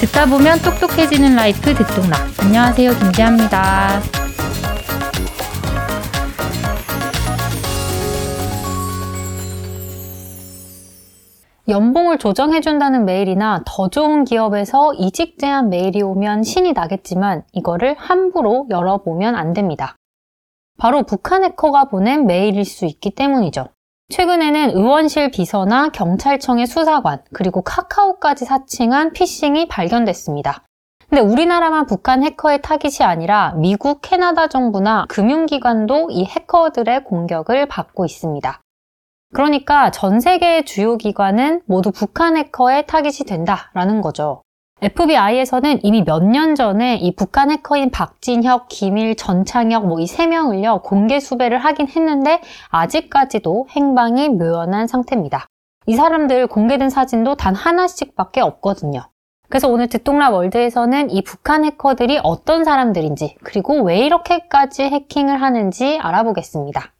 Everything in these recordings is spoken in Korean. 듣다 보면 똑똑해지는 라이프 듣똑나. 안녕하세요, 김지아입니다. 연봉을 조정해준다는 메일이나 더 좋은 기업에서 이직 제한 메일이 오면 신이 나겠지만 이거를 함부로 열어보면 안 됩니다. 바로 북한 해커가 보낸 메일일 수 있기 때문이죠. 최근에는 의원실 비서나 경찰청의 수사관, 그리고 카카오까지 사칭한 피싱이 발견됐습니다. 근데 우리나라만 북한 해커의 타깃이 아니라 미국, 캐나다 정부나 금융기관도 이 해커들의 공격을 받고 있습니다. 그러니까 전 세계의 주요 기관은 모두 북한 해커의 타깃이 된다라는 거죠. FBI에서는 이미 몇 년 전에 이 북한 해커인 박진혁, 김일, 전창혁 이 3명을요 공개 수배를 하긴 했는데 아직까지도 행방이 묘연한 상태입니다. 이 사람들 공개된 사진도 단 하나씩밖에 없거든요. 그래서 오늘 듣똑나 월드에서는 이 북한 해커들이 어떤 사람들인지 그리고 왜 이렇게까지 해킹을 하는지 알아보겠습니다.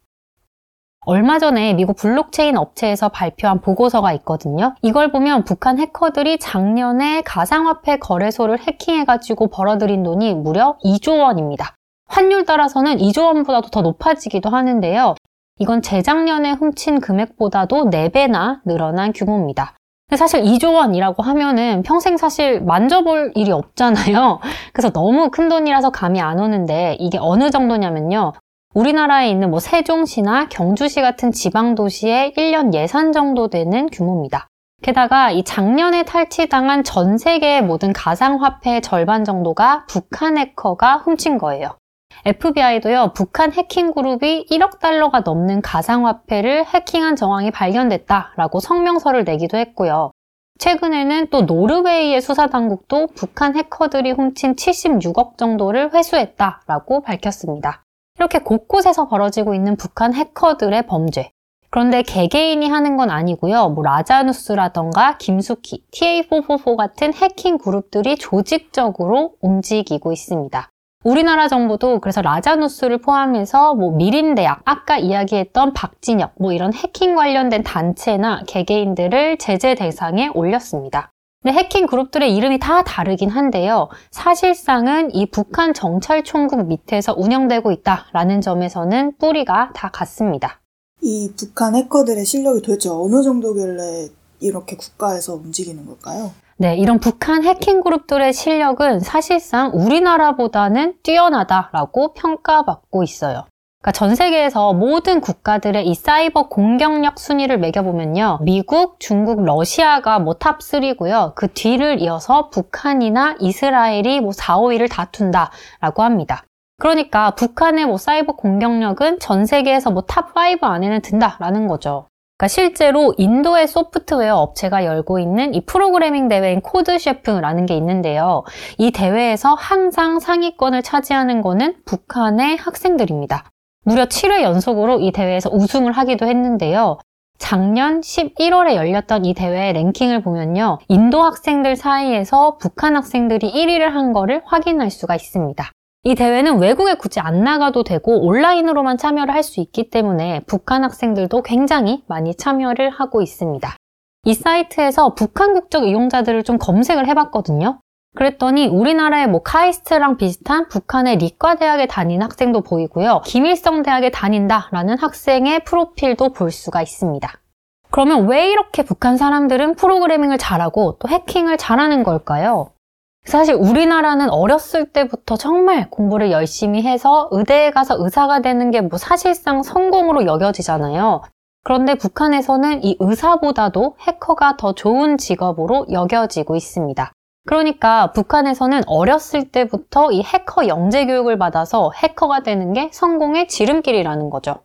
얼마 전에 미국 블록체인 업체에서 발표한 보고서가 있거든요. 이걸 보면 북한 해커들이 작년에 가상화폐 거래소를 해킹해가지고 벌어들인 돈이 무려 2조 원입니다. 환율 따라서는 2조 원보다도 더 높아지기도 하는데요. 이건 재작년에 훔친 금액보다도 4배나 늘어난 규모입니다. 근데 사실 2조 원이라고 하면은 평생 사실 만져볼 일이 없잖아요. 그래서 너무 큰 돈이라서 감이 안 오는데 이게 어느 정도냐면요. 우리나라에 있는 세종시나 경주시 같은 지방도시의 1년 예산 정도 되는 규모입니다. 게다가 이 작년에 탈취당한 전 세계의 모든 가상화폐의 절반 정도가 북한 해커가 훔친 거예요. FBI도요, 북한 해킹 그룹이 1억 달러가 넘는 가상화폐를 해킹한 정황이 발견됐다라고 성명서를 내기도 했고요. 최근에는 또 노르웨이의 수사당국도 북한 해커들이 훔친 76억 정도를 회수했다라고 밝혔습니다. 이렇게 곳곳에서 벌어지고 있는 북한 해커들의 범죄. 그런데 개개인이 하는 건 아니고요. 라자누스라던가 김수키, TA444 같은 해킹 그룹들이 조직적으로 움직이고 있습니다. 우리나라 정부도 그래서 라자누스를 포함해서 미림대학, 아까 이야기했던 박진혁, 이런 해킹 관련된 단체나 개개인들을 제재 대상에 올렸습니다. 근데 해킹 그룹들의 이름이 다 다르긴 한데요. 사실상은 이 북한 정찰총국 밑에서 운영되고 있다라는 점에서는 뿌리가 다 같습니다. 이 북한 해커들의 실력이 도대체 어느 정도길래 이렇게 국가에서 움직이는 걸까요? 네, 이런 북한 해킹 그룹들의 실력은 사실상 우리나라보다는 뛰어나다라고 평가받고 있어요. 그러니까 전 세계에서 모든 국가들의 이 사이버 공격력 순위를 매겨보면요. 미국, 중국, 러시아가 탑3고요. 그 뒤를 이어서 북한이나 이스라엘이 4, 5위를 다툰다라고 합니다. 그러니까 북한의 사이버 공격력은 전 세계에서 탑5 안에는 든다라는 거죠. 그러니까 실제로 인도의 소프트웨어 업체가 열고 있는 이 프로그래밍 대회인 코드셰프라는 게 있는데요. 이 대회에서 항상 상위권을 차지하는 거는 북한의 학생들입니다. 무려 7회 연속으로 이 대회에서 우승을 하기도 했는데요. 작년 11월에 열렸던 이 대회의 랭킹을 보면요. 인도 학생들 사이에서 북한 학생들이 1위를 한 거를 확인할 수가 있습니다. 이 대회는 외국에 굳이 안 나가도 되고 온라인으로만 참여를 할 수 있기 때문에 북한 학생들도 굉장히 많이 참여를 하고 있습니다. 이 사이트에서 북한 국적 이용자들을 좀 검색을 해봤거든요. 그랬더니 우리나라의 카이스트랑 비슷한 북한의 리과대학에 다닌 학생도 보이고요. 김일성 대학에 다닌다라는 학생의 프로필도 볼 수가 있습니다. 그러면 왜 이렇게 북한 사람들은 프로그래밍을 잘하고 또 해킹을 잘하는 걸까요? 사실 우리나라는 어렸을 때부터 정말 공부를 열심히 해서 의대에 가서 의사가 되는 게 사실상 성공으로 여겨지잖아요. 그런데 북한에서는 이 의사보다도 해커가 더 좋은 직업으로 여겨지고 있습니다. 그러니까 북한에서는 어렸을 때부터 이 해커 영재 교육을 받아서 해커가 되는 게 성공의 지름길이라는 거죠.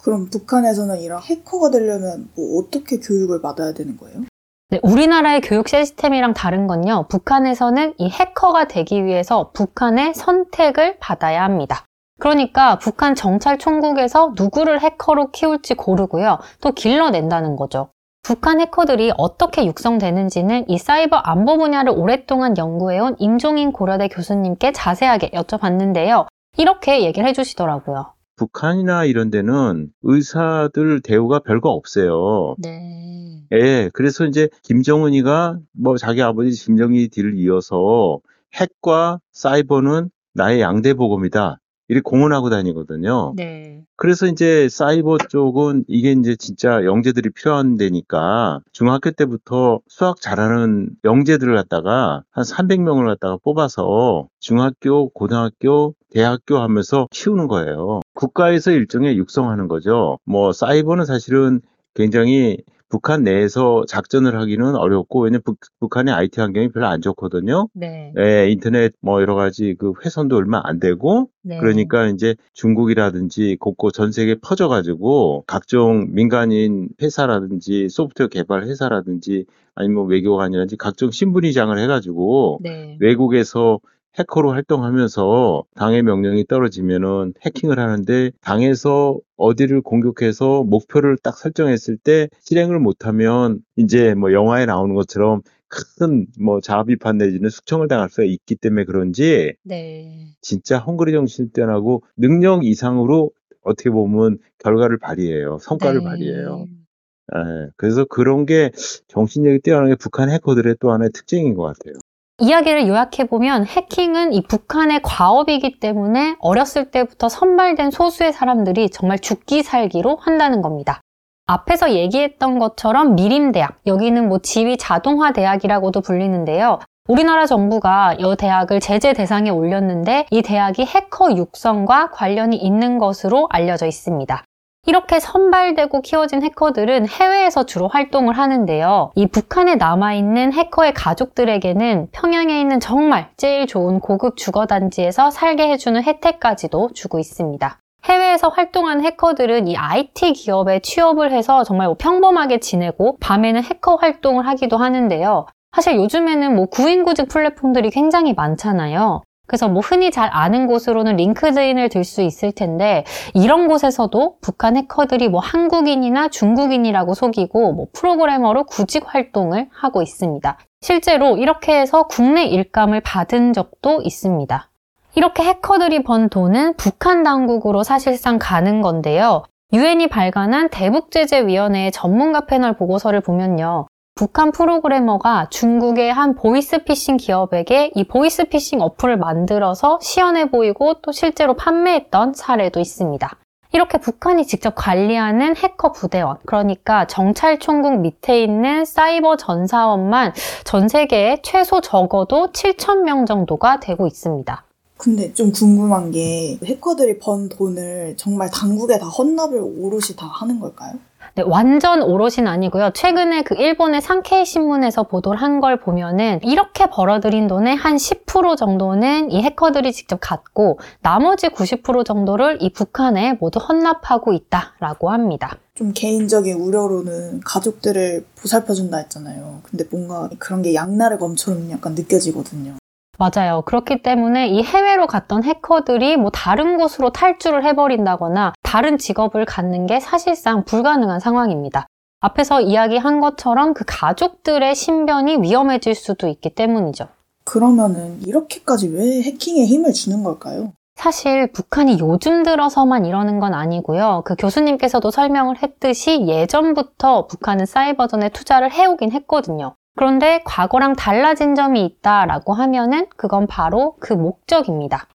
그럼 북한에서는 이런 해커가 되려면 어떻게 교육을 받아야 되는 거예요? 네, 우리나라의 교육 시스템이랑 다른 건요. 북한에서는 이 해커가 되기 위해서 북한의 선택을 받아야 합니다. 그러니까 북한 정찰총국에서 누구를 해커로 키울지 고르고요. 또 길러낸다는 거죠. 북한 해커들이 어떻게 육성되는지는 이 사이버 안보 분야를 오랫동안 연구해온 임종인 고려대 교수님께 자세하게 여쭤봤는데요. 이렇게 얘기를 해주시더라고요. 북한이나 이런 데는 의사들 대우가 별거 없어요. 네. 예, 그래서 이제 김정은이가 뭐 자기 아버지 김정희 뒤를 이어서 핵과 사이버는 나의 양대 보검이다. 이렇게 공언하고 다니거든요. 네. 그래서 이제 사이버 쪽은 이게 이제 진짜 영재들이 필요한 데니까 중학교 때부터 수학 잘하는 영재들을 갖다가 한 300명을 갖다가 뽑아서 중학교, 고등학교, 대학교 하면서 키우는 거예요. 국가에서 일종의 육성하는 거죠. 뭐 사이버는 사실은 굉장히 북한 내에서 작전을 하기는 어렵고, 왜냐면 북한의 IT 환경이 별로 안 좋거든요. 네. 예, 인터넷 뭐 여러 가지 그 회선도 얼마 안 되고, 네. 그러니까 이제 중국이라든지 곳곳 전 세계에 퍼져가지고 각종 민간인 회사라든지 소프트웨어 개발 회사라든지 아니면 외교관이라든지 각종 신분위장을 해가지고 네. 외국에서 해커로 활동하면서 당의 명령이 떨어지면은 해킹을 하는데 당에서 어디를 공격해서 목표를 딱 설정했을 때 실행을 못하면 이제 뭐 영화에 나오는 것처럼 큰 뭐 자비판 내지는 숙청을 당할 수가 있기 때문에 그런지 네. 진짜 헝그리 정신병하고 능력 이상으로 어떻게 보면 결과를 발휘해요. 성과를 네. 발휘해요. 네. 그래서 그런 게 정신력이 뛰어난 게 북한 해커들의 또 하나의 특징인 것 같아요. 이야기를 요약해보면 해킹은 이 북한의 과업이기 때문에 어렸을 때부터 선발된 소수의 사람들이 정말 죽기 살기로 한다는 겁니다. 앞에서 얘기했던 것처럼 미림대학, 여기는 뭐 지위 자동화 대학이라고도 불리는데요. 우리나라 정부가 이 대학을 제재 대상에 올렸는데 이 대학이 해커 육성과 관련이 있는 것으로 알려져 있습니다. 이렇게 선발되고 키워진 해커들은 해외에서 주로 활동을 하는데요. 이 북한에 남아있는 해커의 가족들에게는 평양에 있는 정말 제일 좋은 고급 주거단지에서 살게 해주는 혜택까지도 주고 있습니다. 해외에서 활동한 해커들은 이 IT 기업에 취업을 해서 정말 평범하게 지내고 밤에는 해커 활동을 하기도 하는데요. 사실 요즘에는 뭐 구인구직 플랫폼들이 굉장히 많잖아요. 그래서 뭐 흔히 잘 아는 곳으로는 링크드인을 들 수 있을 텐데 이런 곳에서도 북한 해커들이 뭐 한국인이나 중국인이라고 속이고 뭐 프로그래머로 구직 활동을 하고 있습니다. 실제로 이렇게 해서 국내 일감을 받은 적도 있습니다. 이렇게 해커들이 번 돈은 북한 당국으로 사실상 가는 건데요. 유엔이 발간한 대북제재위원회의 전문가 패널 보고서를 보면요. 북한 프로그래머가 중국의 한 보이스피싱 기업에게 이 보이스피싱 어플을 만들어서 시연해 보이고 또 실제로 판매했던 사례도 있습니다. 이렇게 북한이 직접 관리하는 해커 부대원, 그러니까 정찰총국 밑에 있는 사이버 전사원만 전 세계에 최소 적어도 7,000명 정도가 되고 있습니다. 근데 좀 궁금한 게 해커들이 번 돈을 정말 당국에 다 헌납을 오롯이 다 하는 걸까요? 네, 완전 오롯은 아니고요. 최근에 그 일본의 산케이 신문에서 보도를 한 걸 보면은 이렇게 벌어들인 돈의 한 10% 정도는 이 해커들이 직접 갖고 나머지 90% 정도를 이 북한에 모두 헌납하고 있다라고 합니다. 좀 개인적인 우려로는 가족들을 보살펴준다 했잖아요. 근데 뭔가 그런 게 양날의 검처럼 약간 느껴지거든요. 맞아요. 그렇기 때문에 이 해외로 갔던 해커들이 뭐 다른 곳으로 탈주를 해버린다거나 다른 직업을 갖는 게 사실상 불가능한 상황입니다. 앞에서 이야기한 것처럼 그 가족들의 신변이 위험해질 수도 있기 때문이죠. 그러면은 이렇게까지 왜 해킹에 힘을 주는 걸까요? 사실 북한이 요즘 들어서만 이러는 건 아니고요. 그 교수님께서도 설명을 했듯이 예전부터 북한은 사이버전에 투자를 해오긴 했거든요. 그런데 과거랑 달라진 점이 있다라고 하면은 그건 바로 그 목적입니다.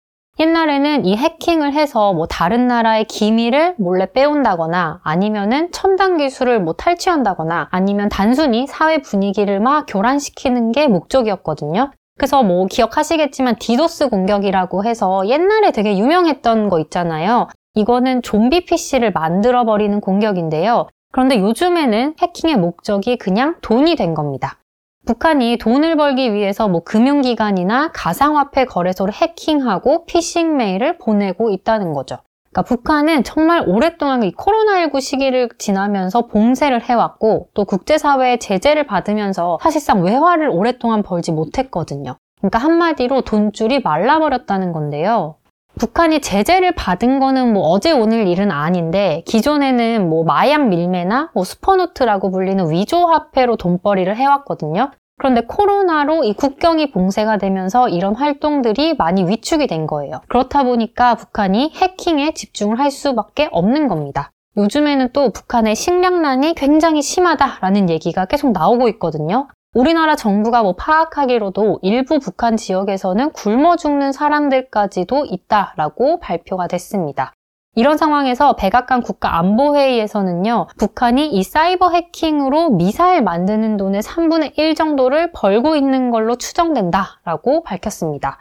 옛날에는 이 해킹을 해서 뭐 다른 나라의 기밀을 몰래 빼온다거나 아니면은 첨단 기술을 뭐 탈취한다거나 아니면 단순히 사회 분위기를 막 교란시키는 게 목적이었거든요. 그래서 뭐 기억하시겠지만 디도스 공격이라고 해서 옛날에 되게 유명했던 거 있잖아요. 이거는 좀비 PC를 만들어버리는 공격인데요. 그런데 요즘에는 해킹의 목적이 그냥 돈이 된 겁니다. 북한이 돈을 벌기 위해서 뭐 금융기관이나 가상화폐 거래소를 해킹하고 피싱 메일을 보내고 있다는 거죠. 그러니까 북한은 정말 오랫동안 이 코로나19 시기를 지나면서 봉쇄를 해왔고 또 국제사회의 제재를 받으면서 사실상 외화를 오랫동안 벌지 못했거든요. 그러니까 한마디로 돈줄이 말라버렸다는 건데요. 북한이 제재를 받은 거는 뭐 어제 오늘 일은 아닌데 기존에는 뭐 마약 밀매나 뭐 슈퍼노트라고 불리는 위조 화폐로 돈벌이를 해왔거든요. 그런데 코로나로 이 국경이 봉쇄가 되면서 이런 활동들이 많이 위축이 된 거예요. 그렇다 보니까 북한이 해킹에 집중을 할 수밖에 없는 겁니다. 요즘에는 또 북한의 식량난이 굉장히 심하다라는 얘기가 계속 나오고 있거든요. 우리나라 정부가 파악하기로도 일부 북한 지역에서는 굶어 죽는 사람들까지도 있다라고 발표가 됐습니다. 이런 상황에서 백악관 국가안보회의에서는요, 북한이 이 사이버 해킹으로 미사일 만드는 돈의 3분의 1 정도를 벌고 있는 걸로 추정된다라고 밝혔습니다.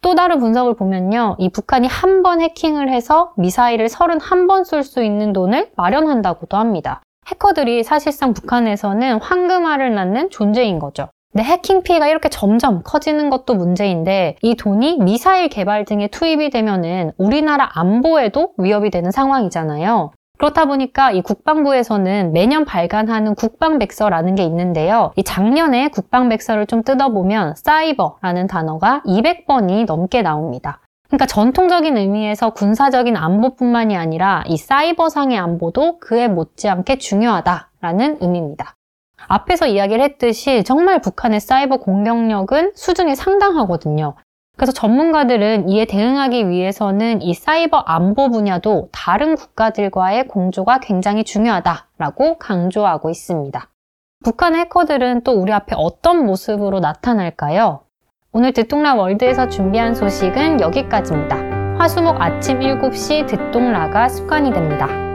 또 다른 분석을 보면요, 이 북한이 한 번 해킹을 해서 미사일을 31번 쏠 수 있는 돈을 마련한다고도 합니다. 해커들이 사실상 북한에서는 황금알을 낳는 존재인 거죠. 근데 해킹 피해가 이렇게 점점 커지는 것도 문제인데 이 돈이 미사일 개발 등에 투입이 되면은 우리나라 안보에도 위협이 되는 상황이잖아요. 그렇다 보니까 이 국방부에서는 매년 발간하는 국방백서라는 게 있는데요. 이 작년에 국방백서를 좀 뜯어보면 사이버라는 단어가 200번이 넘게 나옵니다. 그러니까 전통적인 의미에서 군사적인 안보뿐만이 아니라 이 사이버상의 안보도 그에 못지않게 중요하다라는 의미입니다. 앞에서 이야기를 했듯이 정말 북한의 사이버 공격력은 수준이 상당하거든요. 그래서 전문가들은 이에 대응하기 위해서는 이 사이버 안보 분야도 다른 국가들과의 공조가 굉장히 중요하다라고 강조하고 있습니다. 북한의 해커들은 또 우리 앞에 어떤 모습으로 나타날까요? 오늘 듣동라 월드에서 준비한 소식은 여기까지입니다. 화수목 아침 7시 듣동라가 습관이 됩니다.